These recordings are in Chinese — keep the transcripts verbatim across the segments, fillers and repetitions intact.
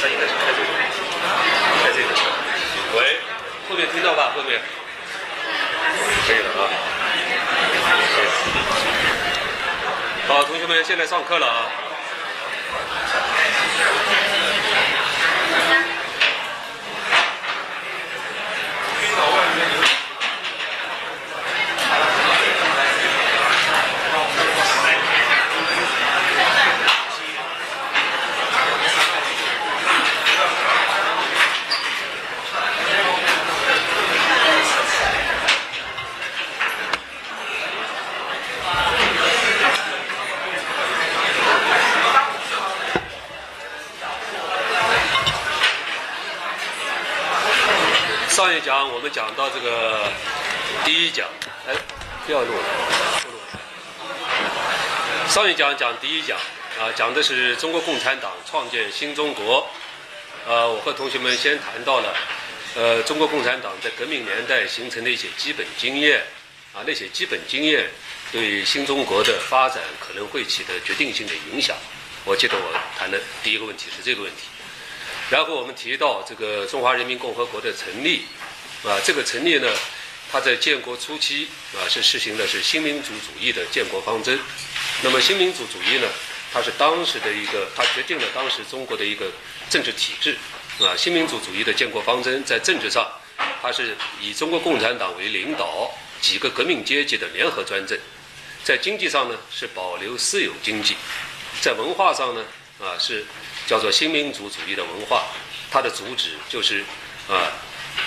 在应该是在这个，在这个。喂，后面听到吧？后面可以了啊。好，同学们，现在上课了啊。上一讲我们讲到这个第一讲，哎，不要录了，不录了。上一讲讲第一讲啊、呃，讲的是中国共产党创建新中国。呃，我和同学们先谈到了，呃，中国共产党在革命年代形成的一些基本经验啊，那些基本经验对新中国的发展可能会起的决定性的影响。我记得我谈的第一个问题是这个问题。然后我们提到这个中华人民共和国的成立，啊，这个成立呢，它在建国初期啊是实行的是新民主主义的建国方针。那么新民主主义呢，它是当时的一个，它决定了当时中国的一个政治体制，啊，新民主主义的建国方针在政治上，它是以中国共产党为领导，几个革命阶级的联合专政。在经济上呢，是保留私有经济；在文化上呢，啊是。叫做新民主主义的文化，它的主旨就是啊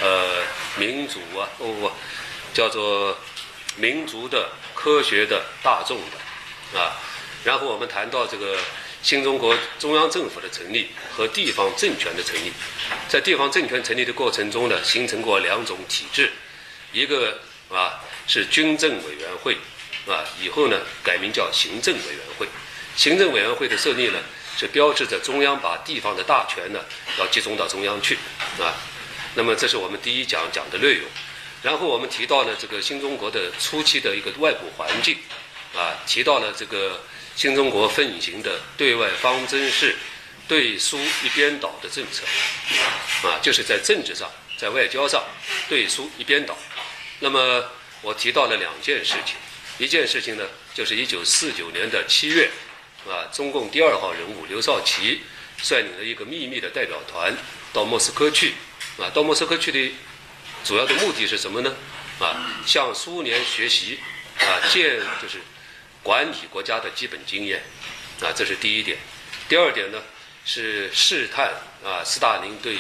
呃民主啊不不、哦、叫做民族的、科学的、大众的啊。然后我们谈到这个新中国中央政府的成立和地方政权的成立，在地方政权成立的过程中呢，形成过两种体制，一个啊是军政委员会啊，以后呢改名叫行政委员会。行政委员会的设立呢，是标志着中央把地方的大权呢要集中到中央去啊。那么这是我们第一讲讲的内容。然后我们提到了这个新中国的初期的一个外部环境啊，提到了这个新中国奉行的对外方针是对苏一边倒的政策啊，就是在政治上、在外交上对苏一边倒。那么我提到了两件事情，一件事情呢就是一九四九年的七月。啊，中共第二号人物刘少奇率领了一个秘密的代表团到莫斯科去。啊，到莫斯科去的主要的目的是什么呢？啊，向苏联学习啊，建就是管理国家的基本经验。啊，这是第一点。第二点呢是试探啊，斯大林对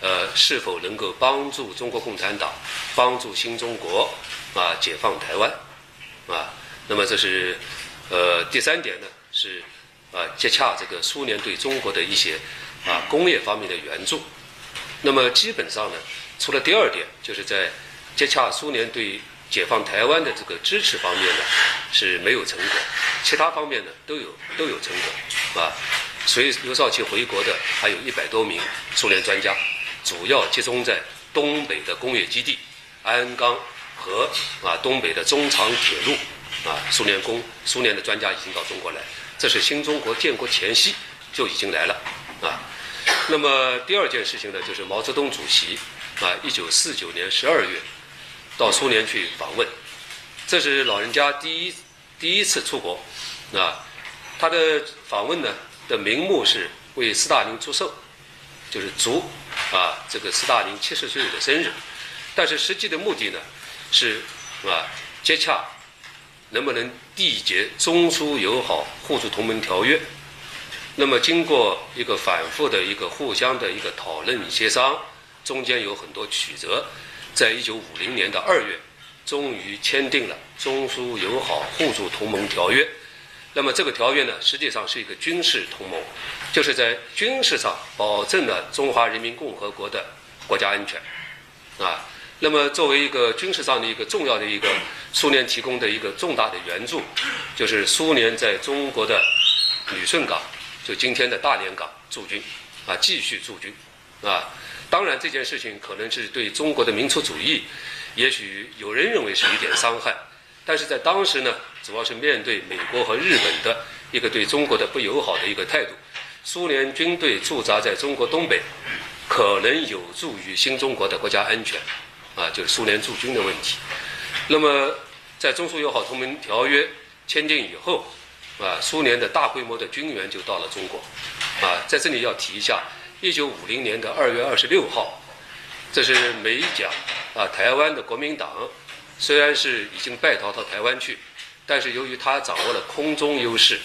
呃是否能够帮助中国共产党、帮助新中国啊解放台湾。啊，那么这是呃第三点呢。是，啊，接洽这个苏联对中国的一些，啊，工业方面的援助。那么基本上呢，除了第二点，就是在接洽苏联对解放台湾的这个支持方面呢，是没有成果，其他方面呢都有都有成果，啊。所以刘少奇回国的还有一百多名苏联专家，主要集中在东北的工业基地鞍钢和啊东北的中长铁路。啊，苏联工苏联的专家已经到中国来。这是新中国建国前夕就已经来了啊。那么第二件事情呢，就是毛泽东主席啊，一九四九年十二月到苏联去访问，这是老人家第一第一次出国啊。他的访问呢的名目是为斯大林祝寿，就是祝啊这个斯大林七十岁的生日，但是实际的目的呢是啊接洽。能不能缔结中苏友好互助同盟条约？那么经过一个反复的一个互相的一个讨论协商，中间有很多曲折，在一九五零年的二月，终于签订了中苏友好互助同盟条约。那么这个条约呢，实际上是一个军事同盟，就是在军事上保证了中华人民共和国的国家安全，啊。那么作为一个军事上的一个重要的一个苏联提供的一个重大的援助，就是苏联在中国的旅顺港，就今天的大连港驻军啊，继续驻军啊。当然这件事情可能是对中国的民族主义，也许有人认为是一点伤害，但是在当时呢，主要是面对美国和日本的一个对中国的不友好的一个态度，苏联军队驻扎在中国东北，可能有助于新中国的国家安全，啊，就是苏联驻军的问题。那么，在中苏友好同盟条约签订以后，啊，苏联的大规模的军援就到了中国，啊，在这里要提一下，一九五零年的二月二十六号，这是美甲啊，台湾的国民党虽然是已经败逃到台湾去，但是由于他掌握了空中优势，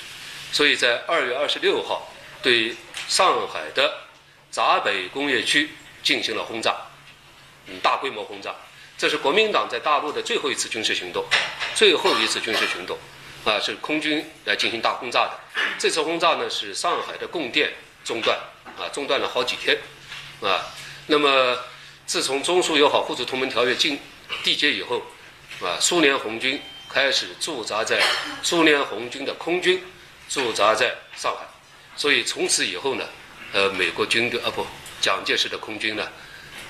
所以在二月二十六号对上海的闸北工业区进行了轰炸，嗯，大规模轰炸。这是国民党在大陆的最后一次军事行动，最后一次军事行动，啊，是空军来进行大轰炸的。这次轰炸呢，使上海的供电中断，啊，中断了好几天，啊，那么自从中苏友好互助同盟条约进缔结以后，啊，苏联红军开始驻扎在苏联红军的空军驻扎在上海，所以从此以后呢，呃，美国军队啊不，蒋介石的空军呢。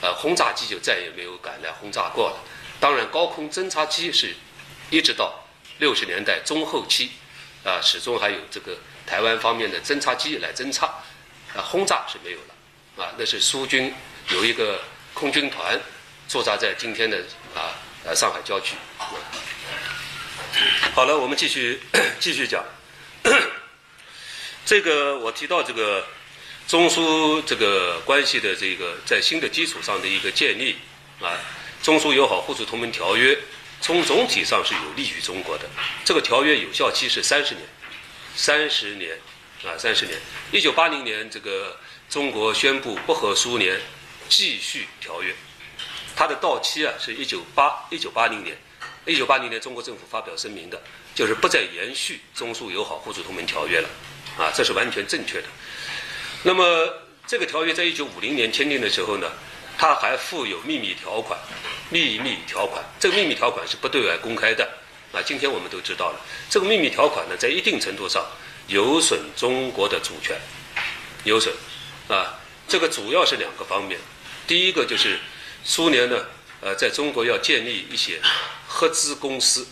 呃，轰炸机就再也没有敢来轰炸过了。当然，高空侦察机是一直到六十年代中后期，啊，始终还有这个台湾方面的侦察机来侦察，啊，轰炸是没有了。啊，那是苏军有一个空军团驻扎在今天的啊呃上海郊区。好了，我们继续继续讲这个，我提到这个。中苏这个关系的这个在新的基础上的一个建立，啊，中苏友好互助同盟条约从总体上是有利于中国的。这个条约有效期是三十年，三十年，啊，三十年。一九八零年，这个中国宣布不和苏联继续条约，它的到期啊是一九八一九八零年，一九八零年中国政府发表声明的，就是不再延续中苏友好互助同盟条约了，啊，这是完全正确的。那么这个条约在一九五零年签订的时候呢，它还附有秘密条款，秘密条款，这个秘密条款是不对外公开的，啊，今天我们都知道了。这个秘密条款呢，在一定程度上有损中国的主权，有损，啊，这个主要是两个方面，第一个就是苏联呢，呃，在中国要建立一些合资公司、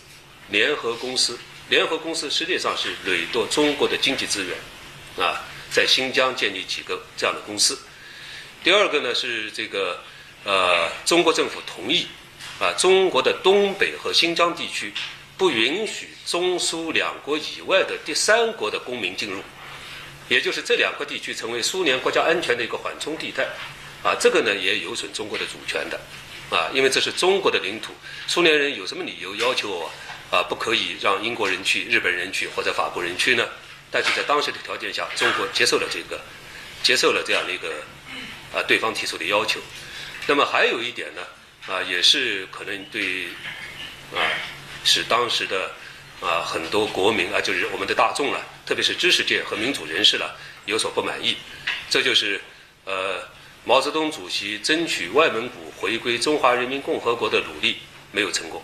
联合公司，联合公司实际上是掠夺中国的经济资源，啊。在新疆建立几个这样的公司。第二个呢是这个呃，中国政府同意啊，中国的东北和新疆地区不允许中苏两国以外的第三国的公民进入，也就是这两个地区成为苏联国家安全的一个缓冲地带啊，这个呢也有损中国的主权的啊，因为这是中国的领土，苏联人有什么理由要求我啊不可以让英国人去、日本人去或者法国人去呢？但是在当时的条件下，中国接受了这个，接受了这样的一个啊对方提出的要求。那么还有一点呢，啊，也是可能对啊使当时的啊很多国民啊，就是我们的大众了、啊，特别是知识界和民主人士了、啊、有所不满意。这就是呃毛泽东主席争取外蒙古回归中华人民共和国的努力没有成功，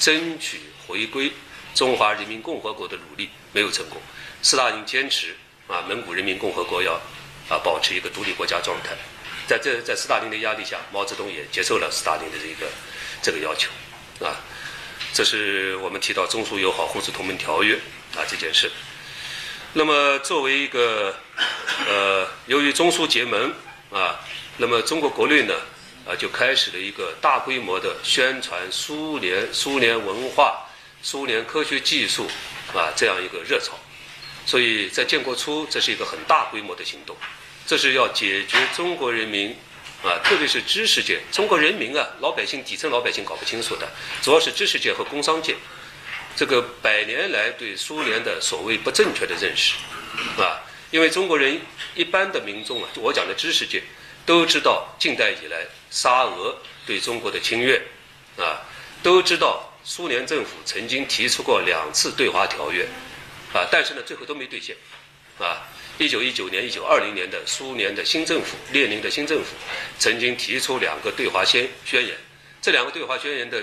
争取回归中华人民共和国的努力没有成功，斯大林坚持啊，蒙古人民共和国要啊保持一个独立国家状态，在这在斯大林的压力下，毛泽东也接受了斯大林的这个这个要求，啊，这是我们提到中苏友好互助同盟条约啊这件事。那么作为一个呃，由于中苏结盟啊，那么中国国内呢啊就开始了一个大规模的宣传苏联、苏联文化。苏联科学技术啊，这样一个热潮，所以在建国初，这是一个很大规模的行动，这是要解决中国人民啊，特别是知识界，中国人民啊，老百姓底层老百姓搞不清楚的，主要是知识界和工商界，这个百年来对苏联的所谓不正确的认识啊，因为中国人一般的民众啊，我讲的知识界都知道近代以来沙俄对中国的侵略啊，都知道。苏联政府曾经提出过两次对华条约，啊，但是呢，最后都没兑现，啊，一九一九年、一九二零年的苏联的新政府，列宁的新政府曾经提出两个对华宣宣言，这两个对华宣言的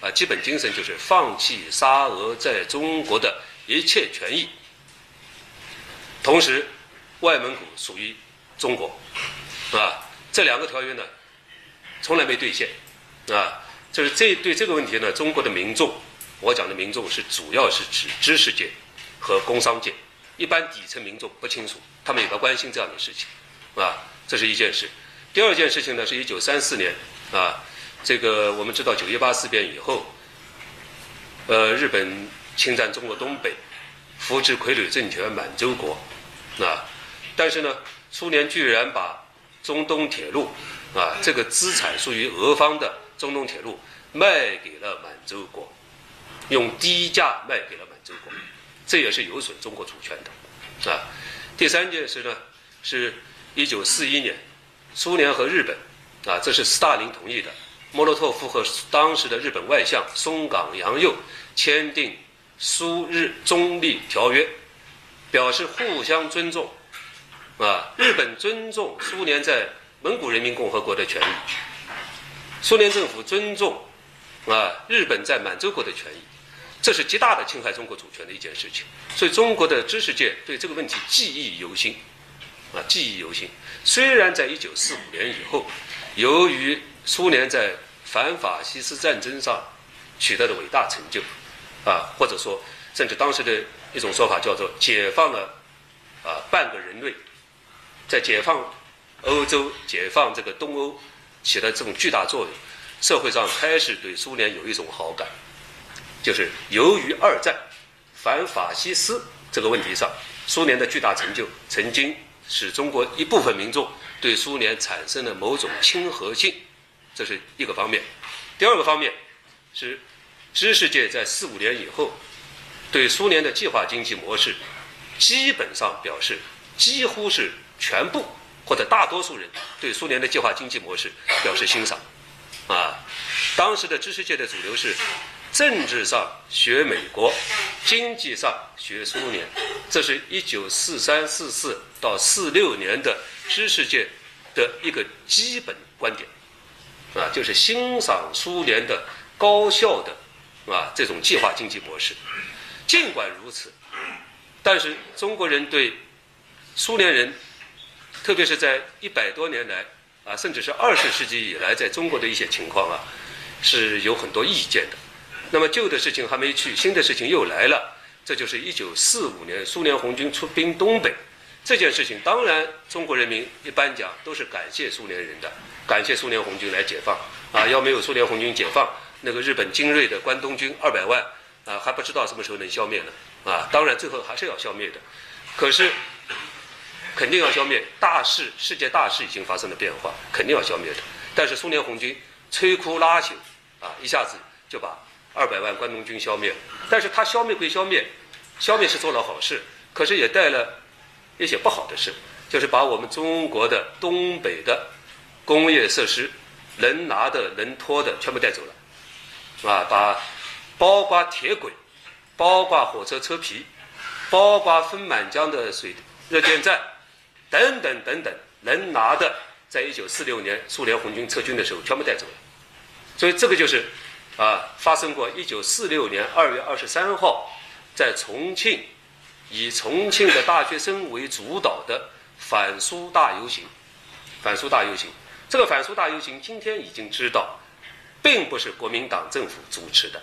啊基本精神就是放弃沙俄在中国的一切权益，同时，外蒙古属于中国，啊，这两个条约呢，从来没兑现，啊。就是这对这个问题呢，中国的民众，我讲的民众是主要是指知识界和工商界，一般底层民众不清楚，他们也不关心这样的事情，啊，这是一件事。第二件事情呢，是一九三四年啊，这个我们知道九一八事变以后，呃，日本侵占中国东北，扶植傀儡政权满洲国，啊，但是呢，苏联居然把中东铁路啊这个资产属于俄方的中东铁路卖给了满洲国，用低价卖给了满洲国，这也是有损中国主权的，啊。第三件事呢，是一九四一年。苏联和日本，啊，这是斯大林同意的。莫洛托夫和当时的日本外相松冈洋右签订苏日中立条约，表示互相尊重，啊，日本尊重苏联在蒙古人民共和国的权益，苏联政府尊重，啊，日本在满洲国的权益，这是极大的侵害中国主权的一件事情。所以，中国的知识界对这个问题记忆犹新。啊，记忆犹新。虽然在一九四五年以后，由于苏联在反法西斯战争上取得了伟大成就，啊，或者说，甚至当时的一种说法叫做解放了啊半个人类，在解放欧洲、解放这个东欧起了这种巨大作用，社会上开始对苏联有一种好感，就是由于二战反法西斯这个问题上，苏联的巨大成就曾经。使中国一部分民众对苏联产生了某种亲和性，这是一个方面。第二个方面是知识界在四五年以后对苏联的计划经济模式基本上表示，几乎是全部或者大多数人对苏联的计划经济模式表示欣赏，啊，当时的知识界的主流是政治上学美国，经济上学苏联，这是一九四三、四四到四六年的知识界的一个基本观点，啊，就是欣赏苏联的高效的啊这种计划经济模式。尽管如此，但是中国人对苏联人，特别是在一百多年来啊，甚至是二十世纪以来，在中国的一些情况啊，是有很多意见的。那么旧的事情还没去，新的事情又来了，这就是一九四五年苏联红军出兵东北这件事情。当然中国人民一般讲都是感谢苏联人的，感谢苏联红军来解放，啊，要没有苏联红军解放，那个日本精锐的关东军二百万啊还不知道什么时候能消灭呢，啊，当然最后还是要消灭的，可是肯定要消灭，大势世界大势已经发生了变化，肯定要消灭的。但是苏联红军摧枯拉朽啊，一下子就把二百万关东军消灭了，但是他消灭归消灭，消灭是做了好事，可是也带了一些不好的事，就是把我们中国的东北的工业设施能拿的能拖的全部带走了，啊，把包括铁轨、包括火车车皮、包括分满江的水热电站等等等等能拿的，在一九四六年苏联红军撤军的时候全部带走了。所以这个就是。啊，发生过一九四六年二月二十三号，在重庆，以重庆的大学生为主导的反苏大游行。反苏大游行，这个反苏大游行今天已经知道，并不是国民党政府主持的，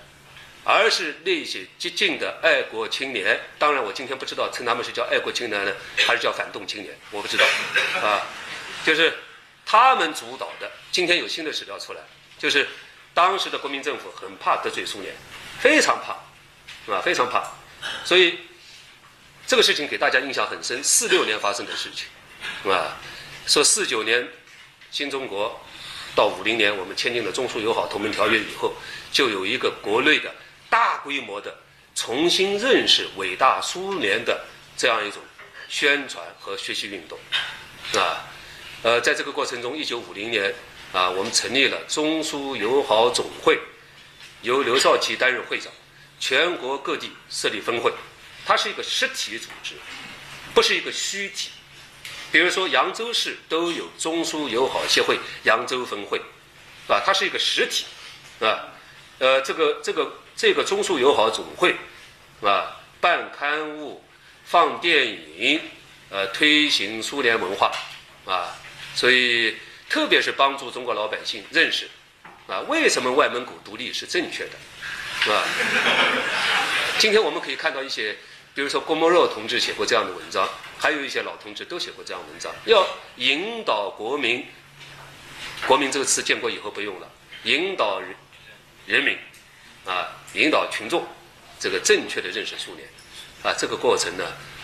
而是那些激进的爱国青年。当然，我今天不知道称他们是叫爱国青年呢，还是叫反动青年，我不知道。啊，就是他们主导的。今天有新的史料出来，就是。当时的国民政府很怕得罪苏联，非常怕，啊，非常怕，所以这个事情给大家印象很深。四六年发生的事情，啊，说四九年新中国到五零年我们签订了中苏友好同盟条约以后，就有一个国内的大规模的重新认识伟大苏联的这样一种宣传和学习运动，啊，呃，在这个过程中，一九五零年。啊，我们成立了中苏友好总会，由刘少奇担任会长，全国各地设立分会，它是一个实体组织，不是一个虚体。比如说扬州市都有中苏友好协会扬州分会，啊，它是一个实体，啊，呃，这个这个这个中苏友好总会，啊，办刊物、放电影，呃，推行苏联文化，啊，所以。特别是帮助中国老百姓认识，啊，为什么外蒙古独立是正确的，啊。今天我们可以看到一些比如说郭沫若同志写过这样的文章，还有一些老同志都写过这样的文章，要引导国民，国民这个词建国以后不用了，引导人人民啊，引导群众这个正确的认识苏联啊，这个过程呢，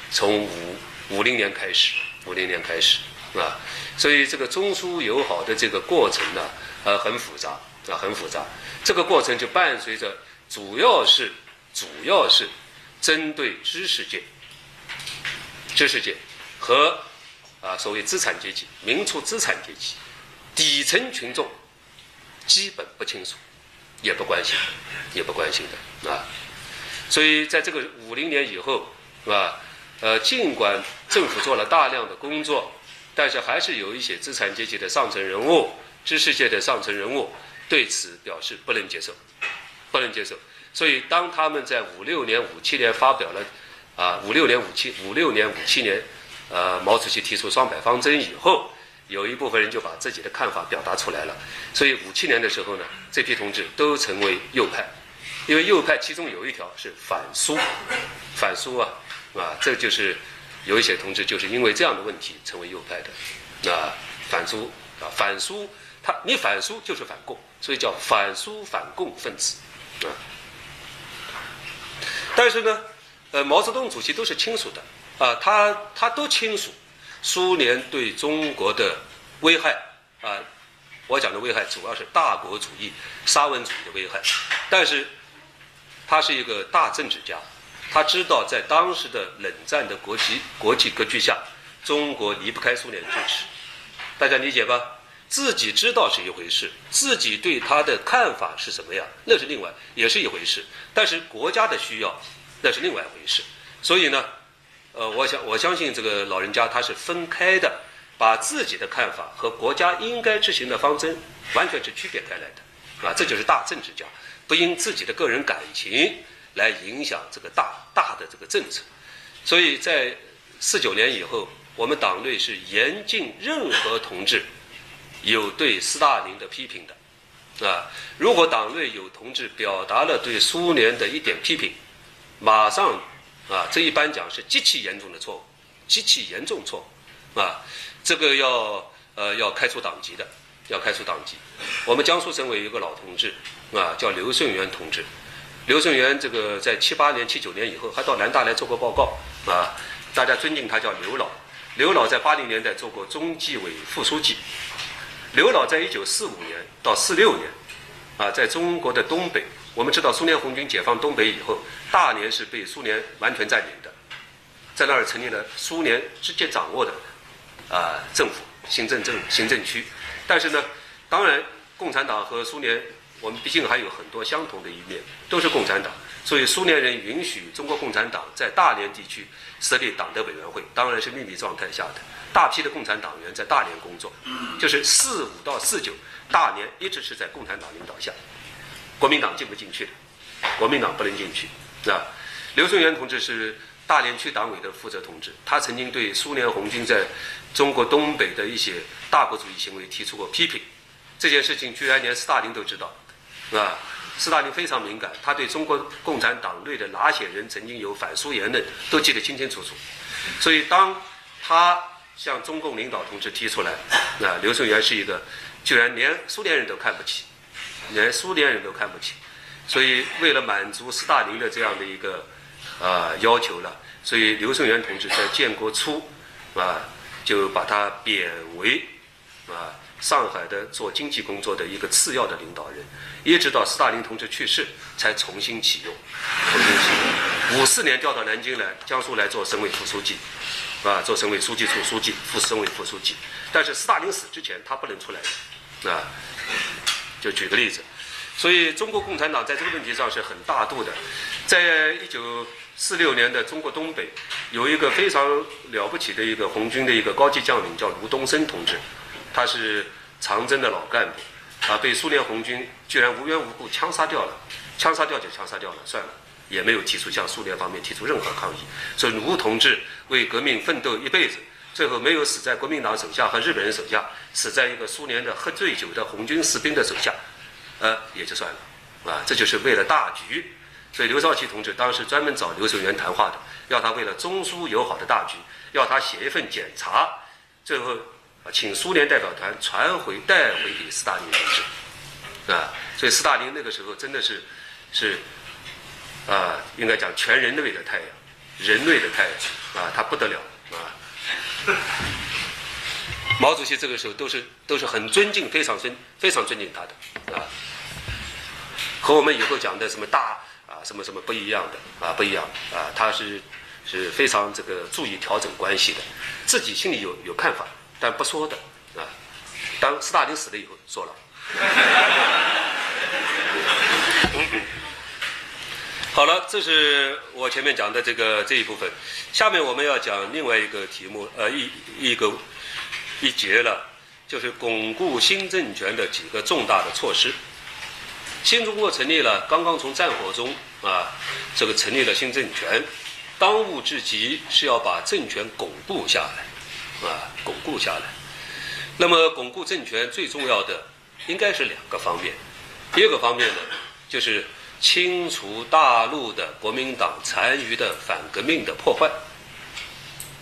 从五五零年开始，五零年开始啊，所以这个中苏友好的这个过程呢，呃，很复杂啊，很复杂。这个过程就伴随着，主要是主要是针对知识界、知识界和啊所谓资产阶级、民族资产阶级底层群众，基本不清楚，也不关心，也不关心的啊。所以在这个五零年以后，是吧？呃，尽管政府做了大量的工作，但是还是有一些资产阶级的上层人物、知识界的上层人物对此表示不能接受，不能接受。所以，当他们在五六年、五七年发表了啊五六年、五七五六年、五七年，呃，毛主席提出双百方针以后，有一部分人就把自己的看法表达出来了。所以，五七年的时候呢，这批同志都成为右派。因为右派其中有一条是反苏，反苏啊，啊，这就是有一些同志就是因为这样的问题成为右派的，啊，反苏啊，反苏，他你反苏就是反共，所以叫反苏反共分子，啊。但是呢，呃，毛泽东主席都是清楚的，啊，他他都清楚苏联对中国的危害，啊，我讲的危害主要是大国主义、沙文主义的危害，但是。他是一个大政治家，他知道在当时的冷战的国际国际格局下，中国离不开苏联支持，大家理解吧？自己知道是一回事，自己对他的看法是什么样，那是另外也是一回事，但是国家的需要那是另外一回事。所以呢，呃，我想我相信这个老人家他是分开的，把自己的看法和国家应该执行的方针完全是区别开来的，啊，这就是大政治家。不因自己的个人感情来影响这个大大的这个政策，所以在四九年以后，我们党内是严禁任何同志有对斯大林的批评的，啊，如果党内有同志表达了对苏联的一点批评，马上啊，这一般讲是极其严重的错误，极其严重错误，啊，这个要呃要开除党籍的。要开除党籍。我们江苏省委有一个老同志啊，叫刘顺元同志。刘顺元这个在七八年、七九年以后，还到南大来做过报告啊，大家尊敬他叫刘老。刘老在八零年代做过中纪委副书记。刘老在一九四五年到四六年啊，在中国的东北，我们知道苏联红军解放东北以后，大连是被苏联完全占领的，在那儿成立了苏联直接掌握的啊政府行政政行政区。但是呢，当然，共产党和苏联，我们毕竟还有很多相同的一面，都是共产党，所以苏联人允许中国共产党在大连地区设立党的委员会，当然是秘密状态下的。大批的共产党员在大连工作，就是四五到四九，大连一直是在共产党领导下，国民党进不进去的，国民党不能进去，啊。刘顺元同志是大连区党委的负责同志，他曾经对苏联红军在中国东北的一些大国主义行为提出过批评，这件事情居然连斯大林都知道，啊，斯大林非常敏感，他对中国共产党内的哪些人曾经有反苏言论都记得清清楚楚，所以当他向中共领导同志提出来，啊，刘顺元是一个居然连苏联人都看不起，连苏联人都看不起，所以为了满足斯大林的这样的一个。啊、呃，要求了，所以刘顺元同志在建国初，啊，就把他贬为，啊，上海的做经济工作的一个次要的领导人，一直到斯大林同志去世才重新启用，重新启用。五四年调到南京来，江苏来做省委副书记，啊，做省委书记处书记、副省委副书记。但是斯大林死之前，他不能出来，啊，就举个例子。所以中国共产党在这个问题上是很大度的，在一九四六年的中国东北，有一个非常了不起的一个红军的一个高级将领叫卢东升同志，他是长征的老干部，啊，被苏联红军居然无缘无故枪杀掉了，枪杀掉就枪杀掉了，算了，也没有提出向苏联方面提出任何抗议。所以卢同志为革命奋斗一辈子，最后没有死在国民党手下和日本人手下，死在一个苏联的喝醉酒的红军士兵的手下。呃，也就算了，啊，这就是为了大局，所以刘少奇同志当时专门找刘守元谈话的，要他为了中苏友好的大局，要他写一份检查，最后啊，请苏联代表团传回带回给斯大林同志，啊，所以斯大林那个时候真的是是啊，应该讲全人类的太阳，人类的太阳啊，他不得了啊。毛主席这个时候都是都是很尊敬，非常尊非常尊敬他的啊，和我们以后讲的什么大啊什么什么不一样的啊不一样啊，他是是非常这个注意调整关系的，自己心里有有看法但不说的啊。当斯大林死了以后说了。好了，这是我前面讲的这个这一部分，下面我们要讲另外一个题目，呃一一个。一节了，就是巩固新政权的几个重大的措施。新中国成立了，刚刚从战火中啊，这个成立了新政权，当务之急是要把政权巩固下来，啊，巩固下来。那么巩固政权最重要的应该是两个方面，第二个方面呢，就是清除大陆的国民党残余的反革命的破坏，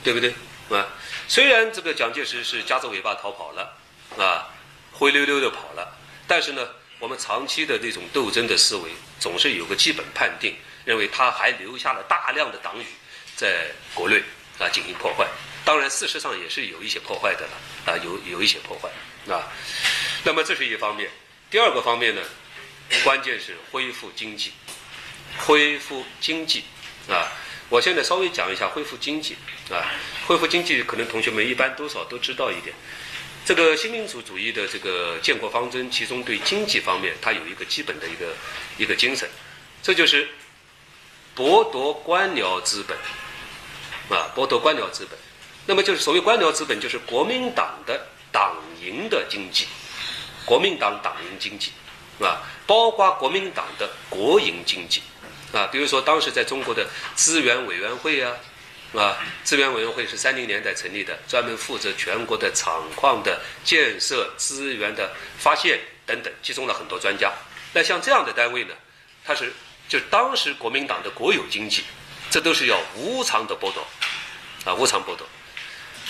对不对？啊。虽然这个蒋介石是夹着尾巴逃跑了，啊，灰溜溜的跑了，但是呢，我们长期的这种斗争的思维总是有个基本判定，认为他还留下了大量的党羽在国内啊进行破坏。当然，事实上也是有一些破坏的了，啊，有有一些破坏啊。那么这是一方面，第二个方面呢，关键是恢复经济，恢复经济啊。我现在稍微讲一下恢复经济啊，恢复经济可能同学们一般多少都知道一点。这个新民主主义的这个建国方针，其中对经济方面它有一个基本的一个一个精神，这就是剥夺官僚资本啊，剥夺官僚资本。那么就是所谓官僚资本，就是国民党的党营的经济，国民党党营经济啊，包括国民党的国营经济。啊，比如说当时在中国的资源委员会啊，啊，资源委员会是三零年代成立的，专门负责全国的厂矿的建设、资源的发现等等，集中了很多专家。那像这样的单位呢，它是就当时国民党的国有经济，这都是要无偿的剥夺，啊，无偿剥夺。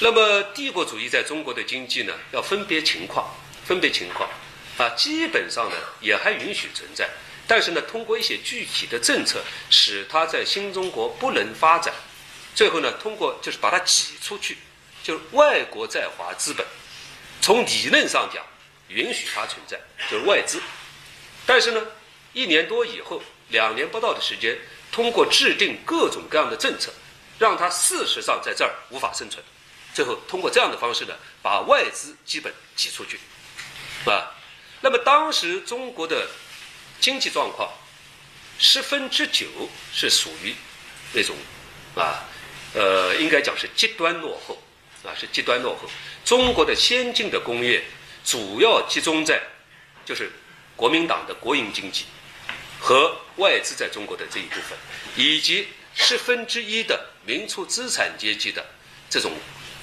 那么帝国主义在中国的经济呢，要分别情况，分别情况，啊，基本上呢也还允许存在。但是呢，通过一些具体的政策，使它在新中国不能发展，最后呢，通过就是把它挤出去，就是外国在华资本，从理论上讲允许它存在，就是外资。但是呢，一年多以后，两年不到的时间，通过制定各种各样的政策，让它事实上在这儿无法生存，最后通过这样的方式呢，把外资基本挤出去，啊，那么当时中国的经济状况十分之九是属于那种啊呃应该讲是极端落后啊，是极端落后。中国的先进的工业主要集中在就是国民党的国营经济和外资在中国的这一部分，以及十分之一的民族资产阶级的这种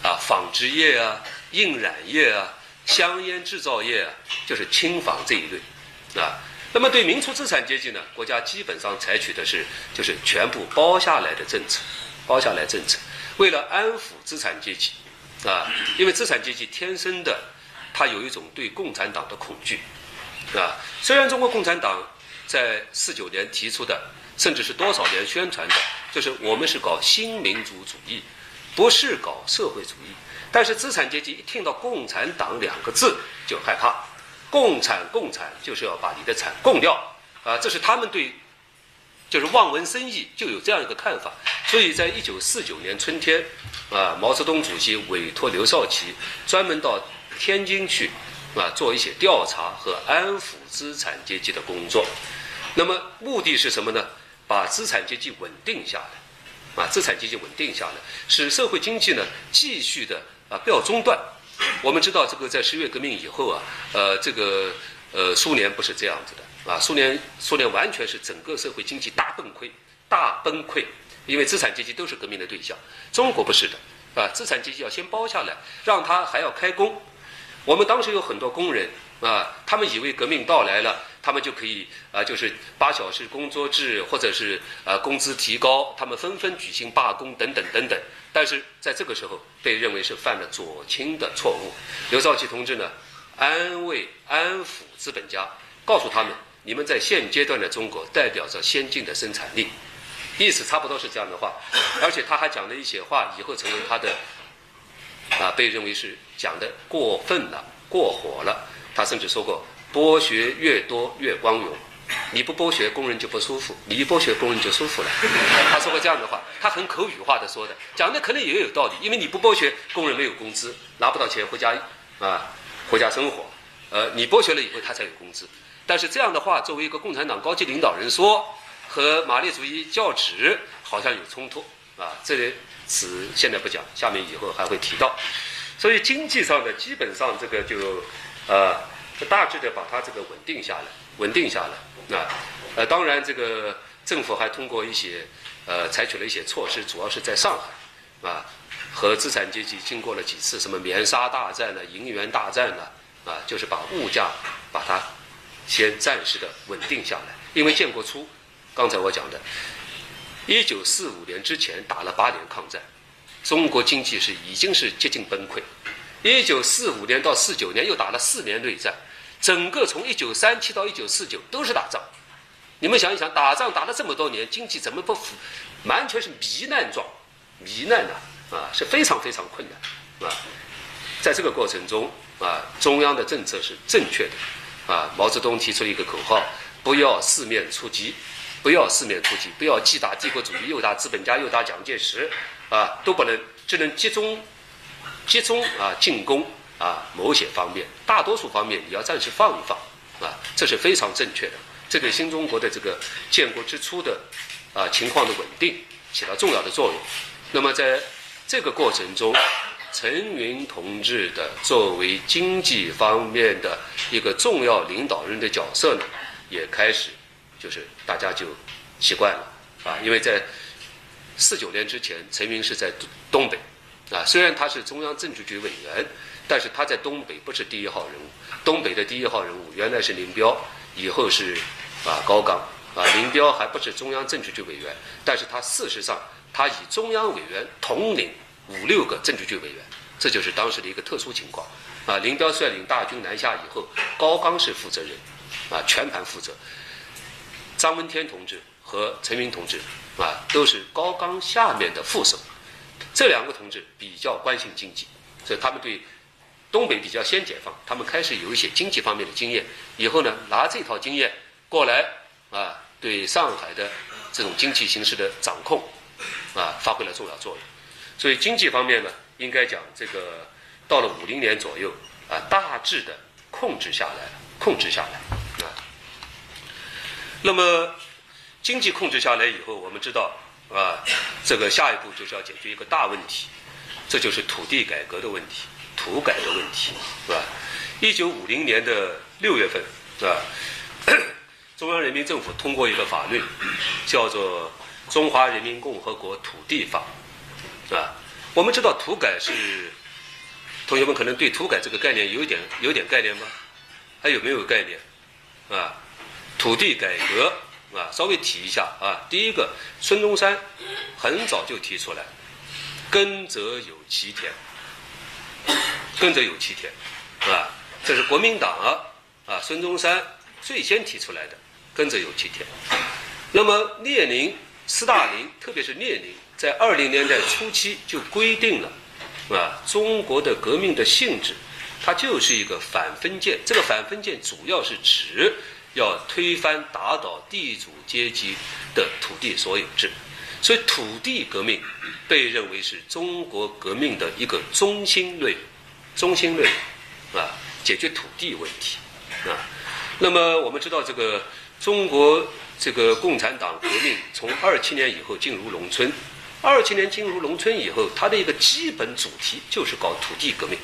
啊纺织业啊、印染业啊、香烟制造业啊，就是轻纺这一类啊。那么对民族资产阶级呢，国家基本上采取的是就是全部包下来的政策，包下来政策，为了安抚资产阶级，啊，因为资产阶级天生的，他有一种对共产党的恐惧，啊，虽然中国共产党在四九年提出的，甚至是多少年宣传的，就是我们是搞新民族主义，不是搞社会主义，但是资产阶级一听到共产党两个字就害怕。共产共产就是要把你的产供掉啊，这是他们对就是望文生义就有这样一个看法。所以在一九四九年春天啊，毛泽东主席委托刘少奇专门到天津去啊，做一些调查和安抚资产阶级的工作。那么目的是什么呢？把资产阶级稳定下来啊，资产阶级稳定下来，使社会经济呢继续的啊不要中断。我们知道这个在十月革命以后啊，呃，这个呃，苏联不是这样子的啊，苏联苏联完全是整个社会经济大崩溃，大崩溃，因为资产阶级都是革命的对象。中国不是的啊，资产阶级要先包下来，让他还要开工。我们当时有很多工人啊，他们以为革命到来了，他们就可以呃就是八小时工作制，或者是呃工资提高，他们纷纷举行罢工等等等等。但是在这个时候被认为是犯了左倾的错误。刘少奇同志呢安慰安抚资本家，告诉他们你们在现阶段的中国代表着先进的生产力，意思差不多是这样的话。而且他还讲了一些话，以后成为他的啊被认为是讲的过分了、过火了。他甚至说过，剥削越多越光荣，你不剥削工人就不舒服，你一剥削工人就舒服了。他说过这样的话，他很口语化的说的，讲的可能也有道理，因为你不剥削工人没有工资，拿不到钱回家啊回家生活，呃你剥削了以后他才有工资。但是这样的话作为一个共产党高级领导人说，和马列主义教旨好像有冲突啊，这类词现在不讲，下面以后还会提到。所以经济上的基本上这个就呃大致的把它这个稳定下来，稳定下来啊。呃当然这个政府还通过一些呃采取了一些措施，主要是在上海啊，和资产阶级经过了几次什么棉纱大战呢、银元大战呢啊，就是把物价把它先暂时的稳定下来。因为建国初，刚才我讲的一九四五年之前打了八年抗战，中国经济是已经是接近崩溃。一九四五年到四九年又打了四年内战，整个从一九三七到一九四九都是打仗。你们想一想，打仗打了这么多年，经济怎么不腐？完全是糜烂状，糜烂啊啊，是非常非常困难啊。在这个过程中啊，中央的政策是正确的啊。毛泽东提出了一个口号：不要四面出击。不要四面出击，不要既打帝国主义又打资本家又打蒋介石，啊，都不能，只能集中，集中啊进攻啊某些方面，大多数方面你要暂时放一放，啊，这是非常正确的。这对新中国的这个建国之初的啊情况的稳定起到重要的作用。那么在这个过程中，陈云同志的作为经济方面的一个重要领导人的角色呢，也开始。就是大家就习惯了啊，因为在四九年之前，陈云是在东北啊，虽然他是中央政治局委员，但是他在东北不是第一号人物。东北的第一号人物原来是林彪，以后是啊高岗啊。林彪还不是中央政治局委员，但是他事实上他以中央委员统领五六个政治局委员，这就是当时的一个特殊情况啊。林彪率领大军南下以后，高岗是负责人啊，全盘负责。张闻天同志和陈云同志啊，都是高岗下面的副手，这两个同志比较关心经济，所以他们对东北比较先解放，他们开始有一些经济方面的经验，以后呢拿这套经验过来啊，对上海的这种经济形势的掌控啊发挥了重要作用。所以经济方面呢，应该讲这个到了五零年左右啊，大致的控制下来了，控制下来。那么经济控制下来以后，我们知道啊，这个下一步就是要解决一个大问题，这就是土地改革的问题，土改的问题，是吧？一九五零年的六月份，是吧？中央人民政府通过一个法律，叫做《中华人民共和国土地法》，啊，我们知道土改是，同学们可能对土改这个概念有一点有点概念吗？还有没有概念？啊？土地改革啊，稍微提一下啊。第一个，孙中山很早就提出来，耕者有其田，耕者有其田啊，这是国民党啊啊孙中山最先提出来的，耕者有其田。那么列宁、斯大林，特别是列宁，在二零年代初期就规定了啊，中国的革命的性质，它就是一个反封建。这个反封建主要是指。要推翻打倒地主阶级的土地所有制，所以土地革命被认为是中国革命的一个中心论，中心论啊，解决土地问题啊。那么我们知道，这个中国这个共产党革命从二七年以后进入农村，二七年进入农村以后，它的一个基本主题就是搞土地革命。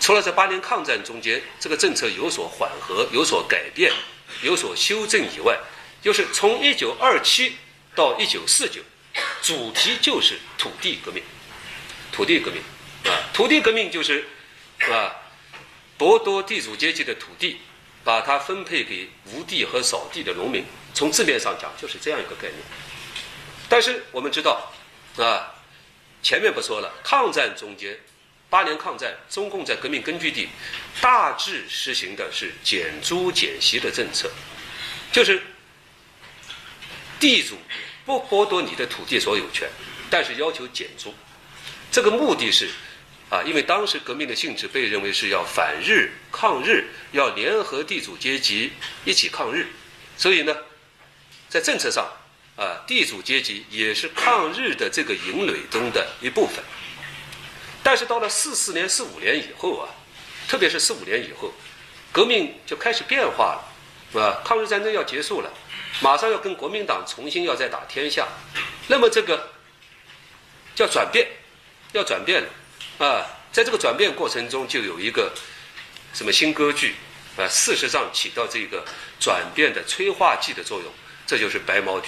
除了在八年抗战中间这个政策有所缓和、有所改变、有所修正以外，就是从一九二七到一九四九，主题就是土地革命。土地革命啊，土地革命就是啊，剥夺地主阶级的土地，把它分配给无地和扫地的农民，从字面上讲就是这样一个概念。但是我们知道啊，前面不说了，抗战中间八年抗战，中共在革命根据地大致实行的是减租减息的政策，就是地主不剥夺你的土地所有权，但是要求减租。这个目的是啊，因为当时革命的性质被认为是要反日抗日，要联合地主阶级一起抗日，所以呢在政策上啊，地主阶级也是抗日的这个营垒中的一部分。但是到了四四年四五年以后啊，特别是四五年以后，革命就开始变化了啊，抗日战争要结束了，马上要跟国民党重新要再打天下，那么这个叫转变，要转变了啊，在这个转变过程中，就有一个什么新割据啊，事实上起到这个转变的催化剂的作用，这就是白毛女。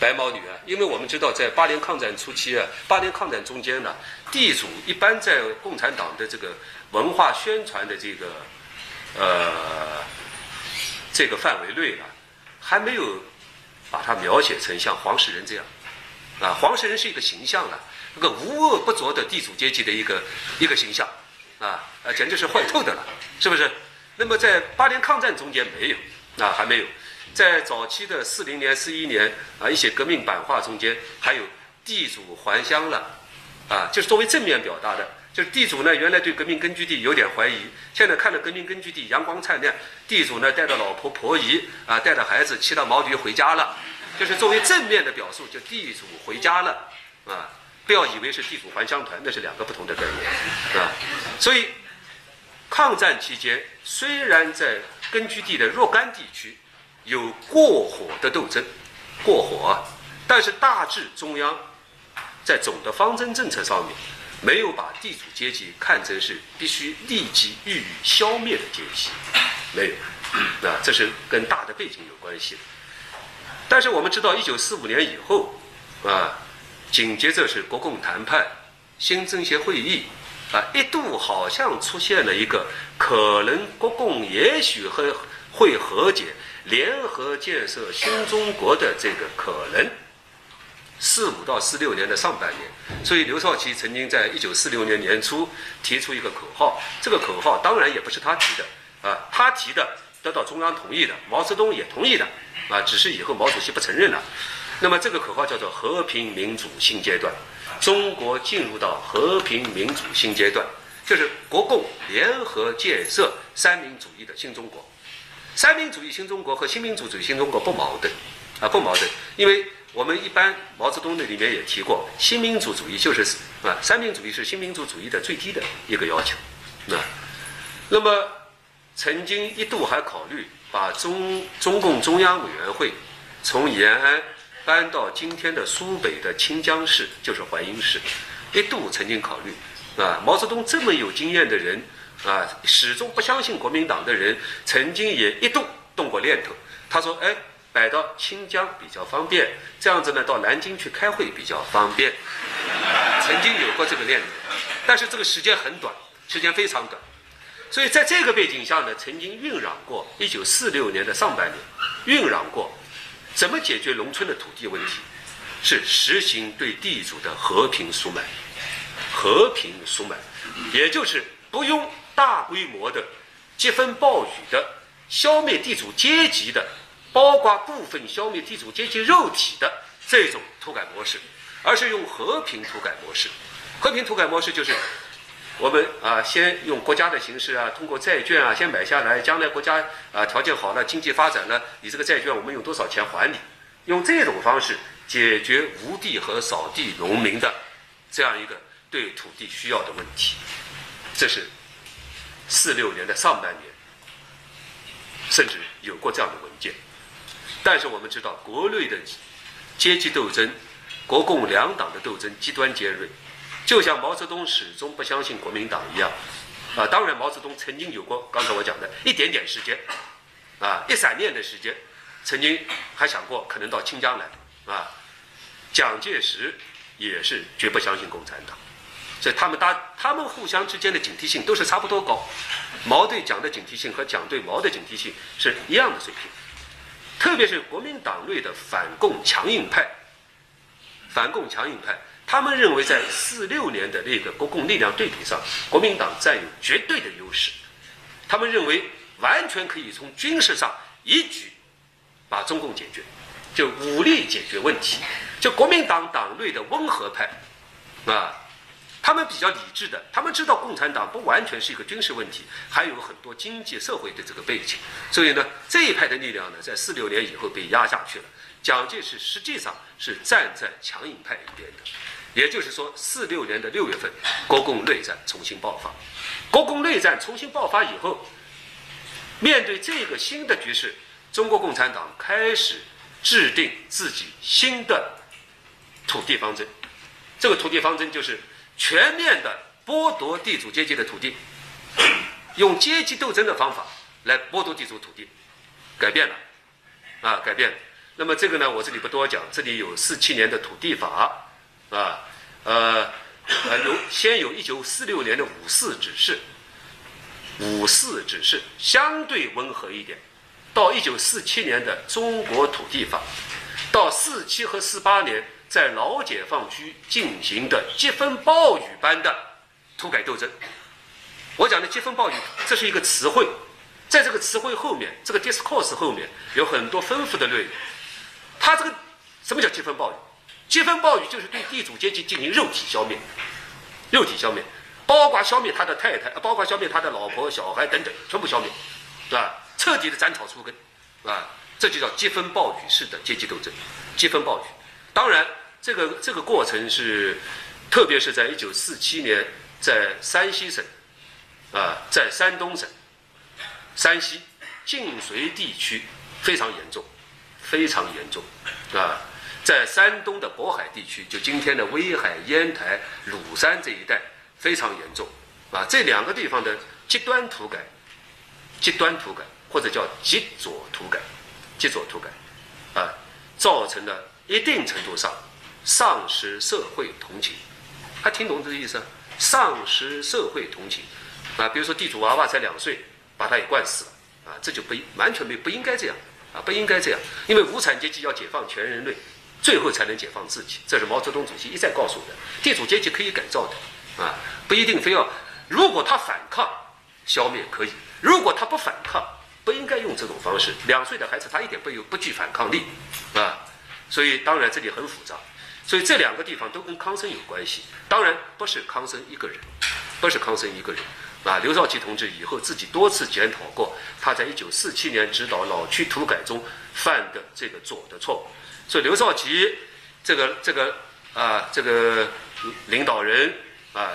白毛女啊，因为我们知道，在八年抗战初期啊，八年抗战中间呢、啊，地主一般在共产党的这个文化宣传的这个呃这个范围内呢、啊，还没有把它描写成像黄世仁这样啊，黄世仁是一个形象了、啊。那个无恶不作的地主阶级的一个一个形象啊，呃简直是坏透的了，是不是？那么在八年抗战中间没有啊，还没有。在早期的四零年四一年啊，一些革命版画中间还有地主还乡了啊，就是作为正面表达的，就是地主呢原来对革命根据地有点怀疑，现在看了革命根据地阳光灿烂，地主呢带着老婆婆姨啊，带着孩子骑到毛驴回家了，就是作为正面的表述，就地主回家了啊。不要以为是地主还乡团，那是两个不同的概念啊。所以抗战期间，虽然在根据地的若干地区有过火的斗争，过火啊，但是大致中央在总的方针政策上面，没有把地主阶级看成是必须立即予以消灭的阶级，没有啊，这是跟大的背景有关系的。但是我们知道，一九四五年以后啊，紧接着是国共谈判、新政协会议，啊，一度好像出现了一个可能国共也许和会和解、联合建设新中国的这个可能。四五到四六年的上半年，所以刘少奇曾经在一九四六年年初提出一个口号，这个口号当然也不是他提的，啊，他提的得到中央同意的，毛泽东也同意的，啊，只是以后毛主席不承认了。那么这个口号叫做和平民主新阶段，中国进入到和平民主新阶段，就是国共联合建设三民主义的新中国。三民主义新中国和新民主主义新中国不矛盾啊，不矛盾，因为我们一般毛泽东那里面也提过，新民主主义就是啊，三民主义是新民主主义的最低的一个要求啊。那么曾经一度还考虑把中中共中央委员会从延安搬到今天的苏北的清江市，就是淮阴市，一度曾经考虑啊。毛泽东这么有经验的人啊，始终不相信国民党的人，曾经也一度动过念头。他说：“哎，摆到清江比较方便，这样子呢，到南京去开会比较方便。”曾经有过这个念头，但是这个时间很短，时间非常短。所以在这个背景下呢，曾经酝酿过一九四六年的上半年，酝酿过。怎么解决农村的土地问题？是实行对地主的和平赎买，和平赎买，也就是不用大规模的、疾风暴雨的消灭地主阶级的，包括部分消灭地主阶级肉体的这种土改模式，而是用和平土改模式。和平土改模式就是我们啊，先用国家的形式啊，通过债券啊，先买下来，将来国家啊条件好了，经济发展了，你这个债券我们用多少钱还你？用这种方式解决无地和扫地农民的这样一个对土地需要的问题，这是四六年的上半年，甚至有过这样的文件。但是我们知道，国内的阶级斗争，国共两党的斗争极端尖锐。就像毛泽东始终不相信国民党一样，啊，当然毛泽东曾经有过刚才我讲的一点点时间，啊，一闪念的时间，曾经还想过可能到清江来，啊，蒋介石也是绝不相信共产党，所以他们搭他们互相之间的警惕性都是差不多高，毛对蒋的警惕性和蒋对毛的警惕性是一样的水平。特别是国民党内的反共强硬派，反共强硬派，他们认为在四六年的那个国共力量对比上，国民党占有绝对的优势，他们认为完全可以从军事上一举把中共解决，就武力解决问题。就国民党党内的温和派啊，他们比较理智的，他们知道共产党不完全是一个军事问题，还有很多经济社会的这个背景，所以呢，这一派的力量呢，在四六年以后被压下去了。蒋介石实际上是站在强硬派一边的，也就是说，四六年的六月份，国共内战重新爆发。国共内战重新爆发以后，面对这个新的局势，中国共产党开始制定自己新的土地方针。这个土地方针就是全面的剥夺地主阶级的土地，用阶级斗争的方法来剥夺地主土地，改变了，啊，改变了。那么这个呢，我这里不多讲，这里有四七年的土地法，啊，呃，呃有先有一九四六年的五四指示，五四指示相对温和一点，到一九四七年的中国土地法，到四七和四八年。在老解放区进行的疾风暴雨般的土改斗争，我讲的疾风暴雨，这是一个词汇，在这个词汇后面，这个 discourse 后面有很多丰富的内容。它这个什么叫疾风暴雨？疾风暴雨就是对地主阶级进行肉体消灭，肉体消灭，包括消灭他的太太，包括消灭他的老婆、小孩等等，全部消灭，啊，彻底的斩草除根，啊，这就叫疾风暴雨式的阶级斗争，疾风暴雨。当然。这个这个过程是，特别是在一九四七年，在山西省，啊、呃，在山东省、山西晋绥地区非常严重，非常严重，啊、呃，在山东的渤海地区，就今天的威海、烟台、鲁山这一带非常严重，啊、呃，这两个地方的极端土改、极端土改或者叫极左土改、极左土改，啊、呃，造成了一定程度上。丧失社会同情，还听懂这个意思？丧失社会同情，啊，比如说地主娃娃才两岁，把他也惯死了，啊，这就不完全没不应该这样，啊，不应该这样，因为无产阶级要解放全人类，最后才能解放自己，这是毛泽东主席一再告诉我的。地主阶级可以改造的，啊，不一定非要，如果他反抗，消灭可以；如果他不反抗，不应该用这种方式。两岁的孩子他一点不有不具反抗力，啊，所以当然这里很复杂。所以这两个地方都跟康生有关系，当然不是康生一个人，不是康生一个人啊。刘少奇同志以后自己多次检讨过，他在一九四七年指导老区土改中犯的这个左的错误。所以刘少奇这个这个啊这个领导人啊，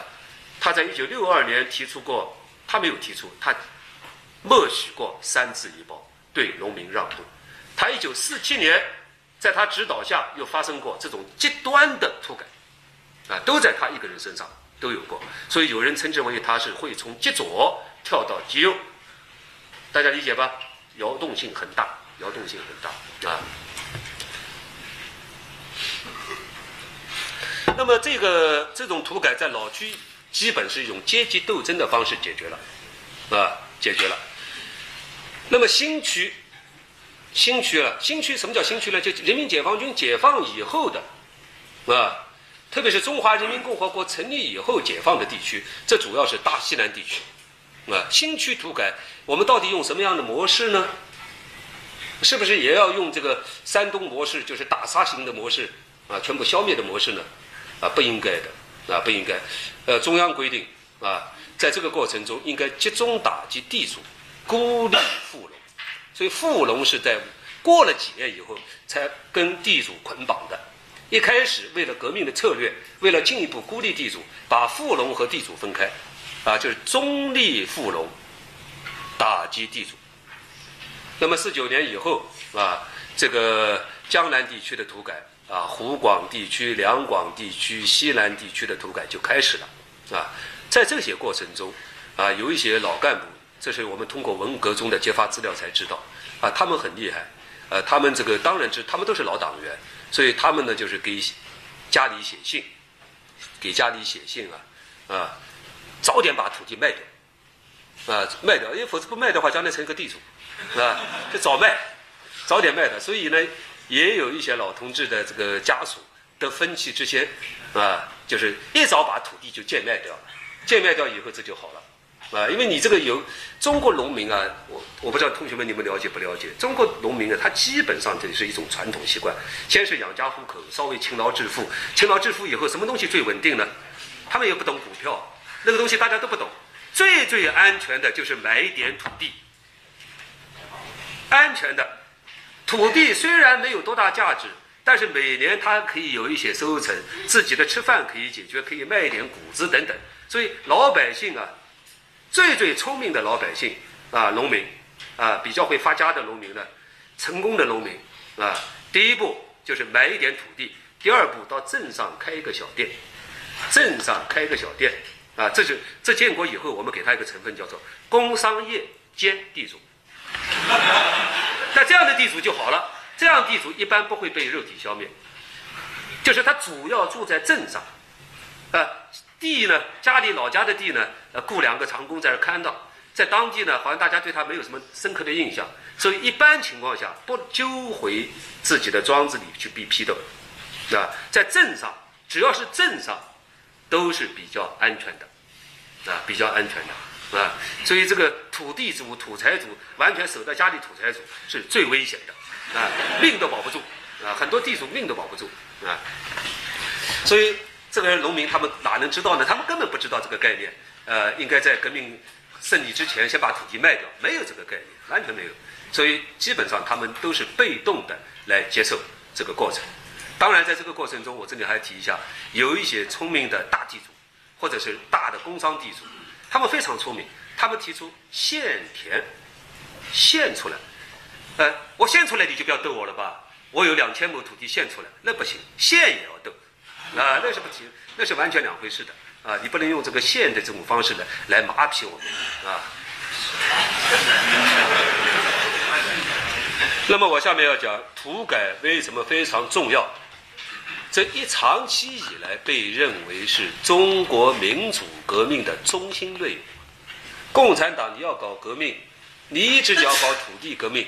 他在一九六二年提出过，他没有提出，他默许过三自一包对农民让渡。他一九四七年。在他指导下，又发生过这种极端的土改，啊，都在他一个人身上都有过，所以有人称之为他是会从极左跳到极右，大家理解吧？摇动性很大，摇动性很大啊。那么这个这种土改在老区基本是用阶级斗争的方式解决了，啊，解决了。那么新区。新区了，新区什么叫新区呢？就人民解放军解放以后的，啊，特别是中华人民共和国成立以后解放的地区，这主要是大西南地区，啊，新区土改，我们到底用什么样的模式呢？是不是也要用这个山东模式，就是大杀型的模式，啊，全部消灭的模式呢？啊，不应该的，啊，不应该。呃，中央规定，啊，在这个过程中应该集中打击地主，孤立富农。所以富农是在过了几年以后才跟地主捆绑的，一开始为了革命的策略，为了进一步孤立地主，把富农和地主分开，啊，就是中立富农，打击地主。那么四九年以后啊，这个江南地区的土改啊，湖广地区、两广地区、西南地区的土改就开始了，啊，在这些过程中啊，有一些老干部。这是我们通过文革中的揭发资料才知道，啊，他们很厉害，呃，他们这个当然知，他们都是老党员，所以他们呢就是给家里写信，给家里写信啊，啊，早点把土地卖掉，啊，卖掉，因为否则不卖的话，将来成一个地主，啊，就早卖，早点卖掉。所以呢，也有一些老同志的这个家属的分歧之间，啊，就是一早把土地就贱卖掉了，贱卖掉以后这就好了。啊，因为你这个有中国农民啊，我我不知道同学们你们了解不了解？中国农民啊，他基本上这是一种传统习惯，先是养家糊口，稍微勤劳致富，勤劳致富以后，什么东西最稳定呢？他们也不懂股票，那个东西大家都不懂，最最安全的就是买一点土地，安全的土地虽然没有多大价值，但是每年它可以有一些收成，自己的吃饭可以解决，可以卖一点谷子等等，所以老百姓啊。最最聪明的老百姓啊，农民啊，比较会发家的农民呢，成功的农民啊，第一步就是买一点土地，第二步到镇上开一个小店，镇上开一个小店啊，这是这建国以后我们给他一个成分叫做工商业兼地主，那这样的地主就好了，这样地主一般不会被肉体消灭，就是他主要住在镇上，啊。地呢，家里老家的地呢，呃，雇两个长工在这看到，在当地呢，好像大家对他没有什么深刻的印象，所以一般情况下不揪回自己的庄子里去避批斗，啊，在镇上，只要是镇上，都是比较安全的，啊，比较安全的，啊，所以这个土地主、土财主，完全守在家里土财主是最危险的，啊，命都保不住，啊，很多地主命都保不住，啊，所以。这个农民他们哪能知道呢？他们根本不知道这个概念，呃，应该在革命胜利之前先把土地卖掉，没有这个概念，完全没有。所以基本上他们都是被动的来接受这个过程。当然，在这个过程中，我这里还提一下，有一些聪明的大地主，或者是大的工商地主，他们非常聪明，他们提出限田，限出来，呃，我限出来你就不要斗我了吧？我有两千亩土地限出来，那不行，限也要斗。啊，那是不行，那是完全两回事的啊！你不能用这个县的这种方式呢来麻痹我们啊。那么我下面要讲土改为什么非常重要，这一长期以来被认为是中国民主革命的中心内容。共产党你要搞革命，你一直要搞土地革命，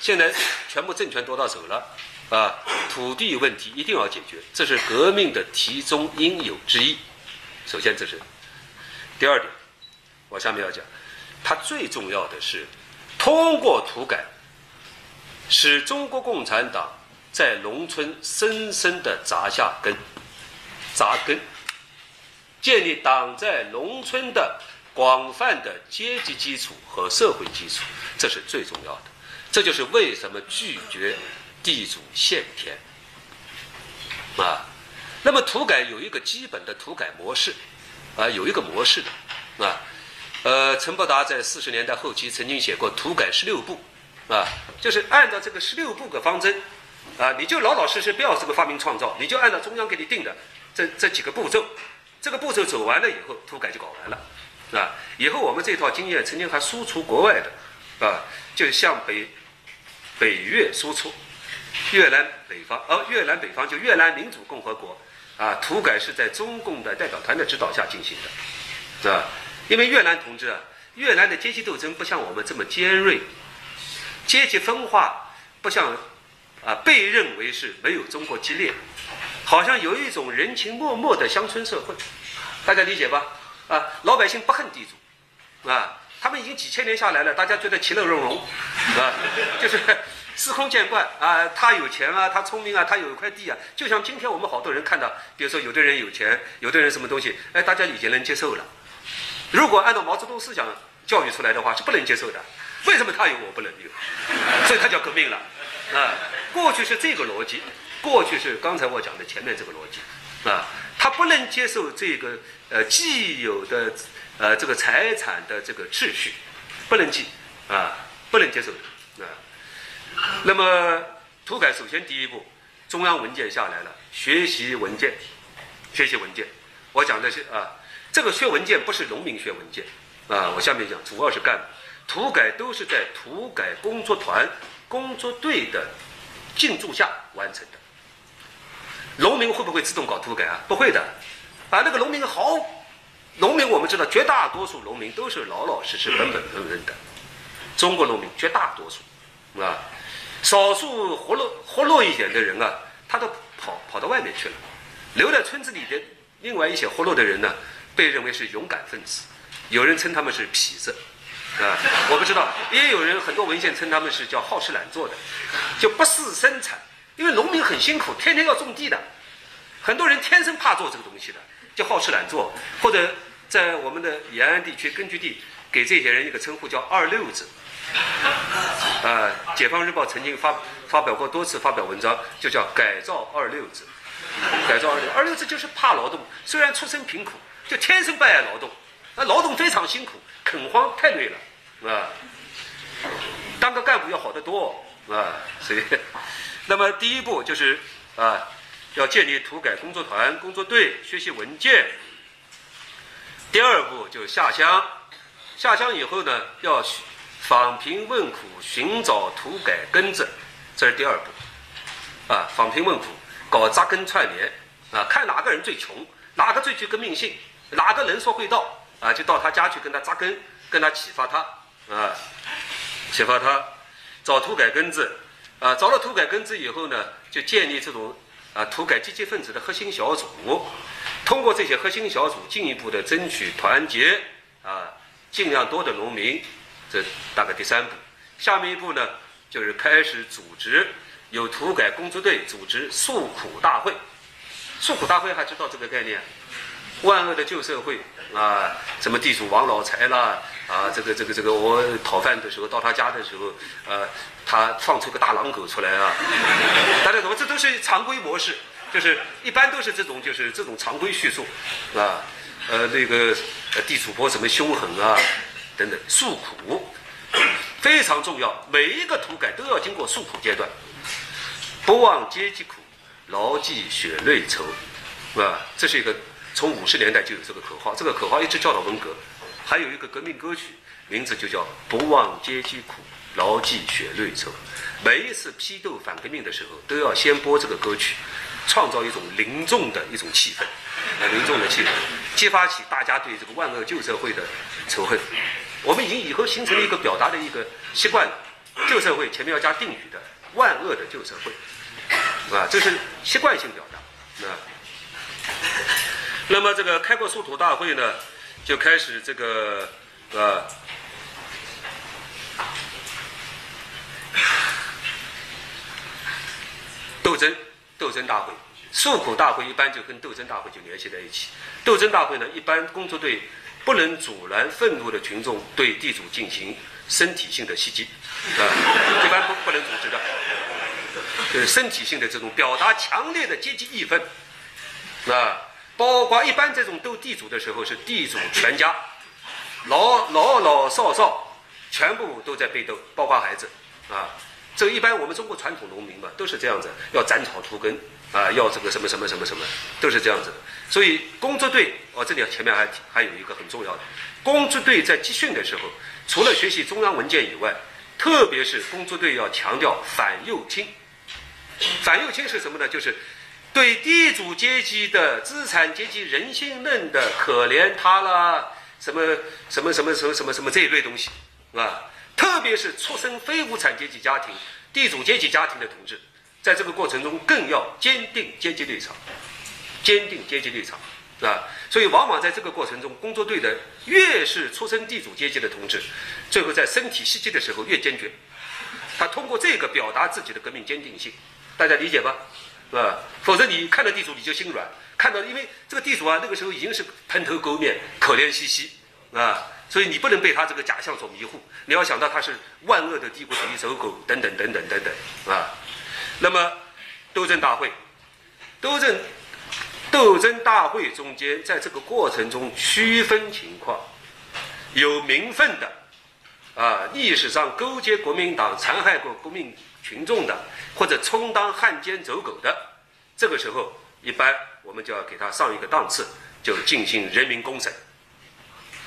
现在全部政权夺到手了。啊，土地问题一定要解决，这是革命的题中应有之义。首先，这是第二点。我下面要讲，它最重要的是通过土改，使中国共产党在农村深深地扎下根、扎根，建立党在农村的广泛的阶级基础和社会基础，这是最重要的。这就是为什么拒绝。地主限田啊，那么土改有一个基本的土改模式啊，有一个模式的啊，呃，陈伯达在四十年代后期曾经写过《土改十六步》啊，就是按照这个十六步的方针啊，你就老老实实不要这个发明创造，你就按照中央给你定的这这几个步骤，这个步骤走完了以后，土改就搞完了啊。以后我们这套经验曾经还输出国外的啊，就向北北越输出。越南北方，而、哦、越南北方就越南民主共和国，啊，土改是在中共的代表团的指导下进行的，啊，因为越南同志啊，越南的阶级斗争不像我们这么尖锐，阶级分化不像啊被认为是没有中国激烈，好像有一种人情脉脉的乡村社会，大家理解吧？啊，老百姓不恨地主，啊，他们已经几千年下来了，大家觉得其乐融融，啊，就是。司空见惯啊，他有钱啊，他聪明啊，他有一块地啊，就像今天我们好多人看到，比如说有的人有钱，有的人什么东西，哎，大家已经能接受了。如果按照毛泽东思想教育出来的话，是不能接受的。为什么他有我不能有？所以他叫革命了啊！过去是这个逻辑，过去是刚才我讲的前面这个逻辑啊，他不能接受这个呃既有的呃这个财产的这个秩序，不能接啊，不能接受的啊。那么土改首先第一步，中央文件下来了，学习文件，学习文件，我讲的是啊，这个学文件不是农民学文件啊，我下面讲主要是干部，土改都是在土改工作团、工作队的进驻下完成的。农民会不会自动搞土改啊？不会的，啊，那个农民好农民我们知道，绝大多数农民都是老老实实、本本分分的。中国农民绝大多数，啊，少数活络活络一点的人啊，他都跑跑到外面去了，留在村子里的另外一些活络的人呢，被认为是勇敢分子，有人称他们是痞子，啊，我不知道，也有人很多文献称他们是叫好吃懒做的，就不思生产，因为农民很辛苦，天天要种地的，很多人天生怕做这个东西的，就好吃懒做，或者在我们的延安地区根据地给这些人一个称呼叫二六子。呃，解放日报曾经发发表过多次发表文章，就叫改造二六子。改造二六，二六子就是怕劳动，虽然出身贫苦，就天生不爱劳动，那劳动非常辛苦，垦荒太累了啊、呃。当个干部要好得多啊、呃，所以，那么第一步就是啊、呃，要建立土改工作团、工作队，学习文件。第二步就下乡，下乡以后呢，要访贫问苦，寻找土改根子，这是第二步，啊，访贫问苦，搞扎根串联，啊，看哪个人最穷，哪个最具革命性，哪个能说会道，啊，就到他家去跟他扎根，跟他启发他，啊，启发他，找土改根子，啊，找了土改根子以后呢，就建立这种啊土改积极分子的核心小组，通过这些核心小组进一步的争取团结，啊，尽量多的农民。这大概第三步，下面一步呢，就是开始组织有土改工作队组织诉苦大会。诉苦大会还知道这个概念？万恶的旧社会啊，什么地主王老财啦啊，这个这个这个，我讨饭的时候到他家的时候，呃，他放出个大狼狗出来啊，大家懂吗？这都是常规模式，就是一般都是这种就是这种常规叙述啊，呃，那个地主婆怎么凶狠啊？等等，诉苦非常重要，每一个土改都要经过诉苦阶段。不忘阶级苦，牢记血泪仇，啊，这是一个从五十年代就有这个口号，这个口号一直叫到文革。还有一个革命歌曲，名字就叫《不忘阶级苦，牢记血泪仇》。每一次批斗反革命的时候，都要先播这个歌曲，创造一种凝重的一种气氛，啊，凝重的气氛，激发起大家对这个万恶旧社会的仇恨。我们已经以后形成了一个表达的一个习惯了，旧社会前面要加定语的，万恶的旧社会，啊，这是习惯性表达。啊，那么这个开过诉苦大会呢，就开始这个啊，斗争斗争大会。诉苦大会一般就跟斗争大会就联系在一起。斗争大会呢，一般工作队不能阻拦愤怒的群众对地主进行身体性的袭击，啊、呃，一般不不能组织的，就是身体性的这种表达强烈的阶级义愤，啊、呃，包括一般这种斗地主的时候是地主全家，老老老少少全部都在被斗，包括孩子，啊、呃，这个一般我们中国传统农民嘛都是这样子，要斩草除根。啊，要这个什么什么什么什么，都是这样子的。所以工作队，哦，这里前面还还有一个很重要的，工作队在集训的时候，除了学习中央文件以外，特别是工作队要强调反右倾。反右倾是什么呢？就是对地主阶级的资产阶级人性论的可怜他啦，什么什么什么什么什么什么这一类东西，啊，特别是出身非无产阶级家庭、地主阶级家庭的同志。在这个过程中，更要坚定阶级立场，坚定阶级立场，啊，所以往往在这个过程中，工作队的越是出身地主阶级的同志，最后在身体袭击的时候越坚决。他通过这个表达自己的革命坚定性，大家理解吧？啊，否则你看到地主你就心软，看到因为这个地主啊，那个时候已经是蓬头垢面、可怜兮兮，啊，所以你不能被他这个假象所迷惑，你要想到他是万恶的帝国主义走狗等等等等等等，啊。那么，斗争大会，斗争斗争大会中间，在这个过程中区分情况，有民愤的，啊，历史上勾结国民党、残害过革命群众的，或者充当汉奸走狗的，这个时候一般我们就要给他上一个档次，就进行人民公审，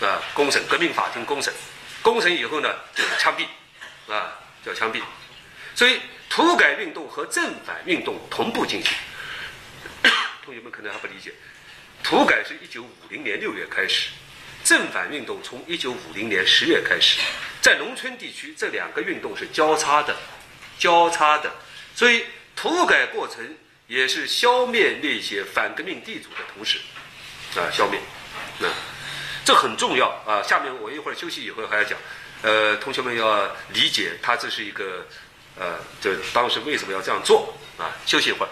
啊，公审，革命法庭公审，公审以后呢，就枪毙，啊，叫枪毙，所以。土改运动和正反运动同步进行，同学们可能还不理解。土改是一九五零年六月开始，正反运动从一九五零年十月开始，在农村地区这两个运动是交叉的，交叉的，所以土改过程也是消灭那些反革命地主的同时，啊，消灭，那、啊、这很重要啊。下面我一会儿休息以后还要讲，呃，同学们要理解，它这是一个，呃，这当时为什么要这样做啊？休息一会儿。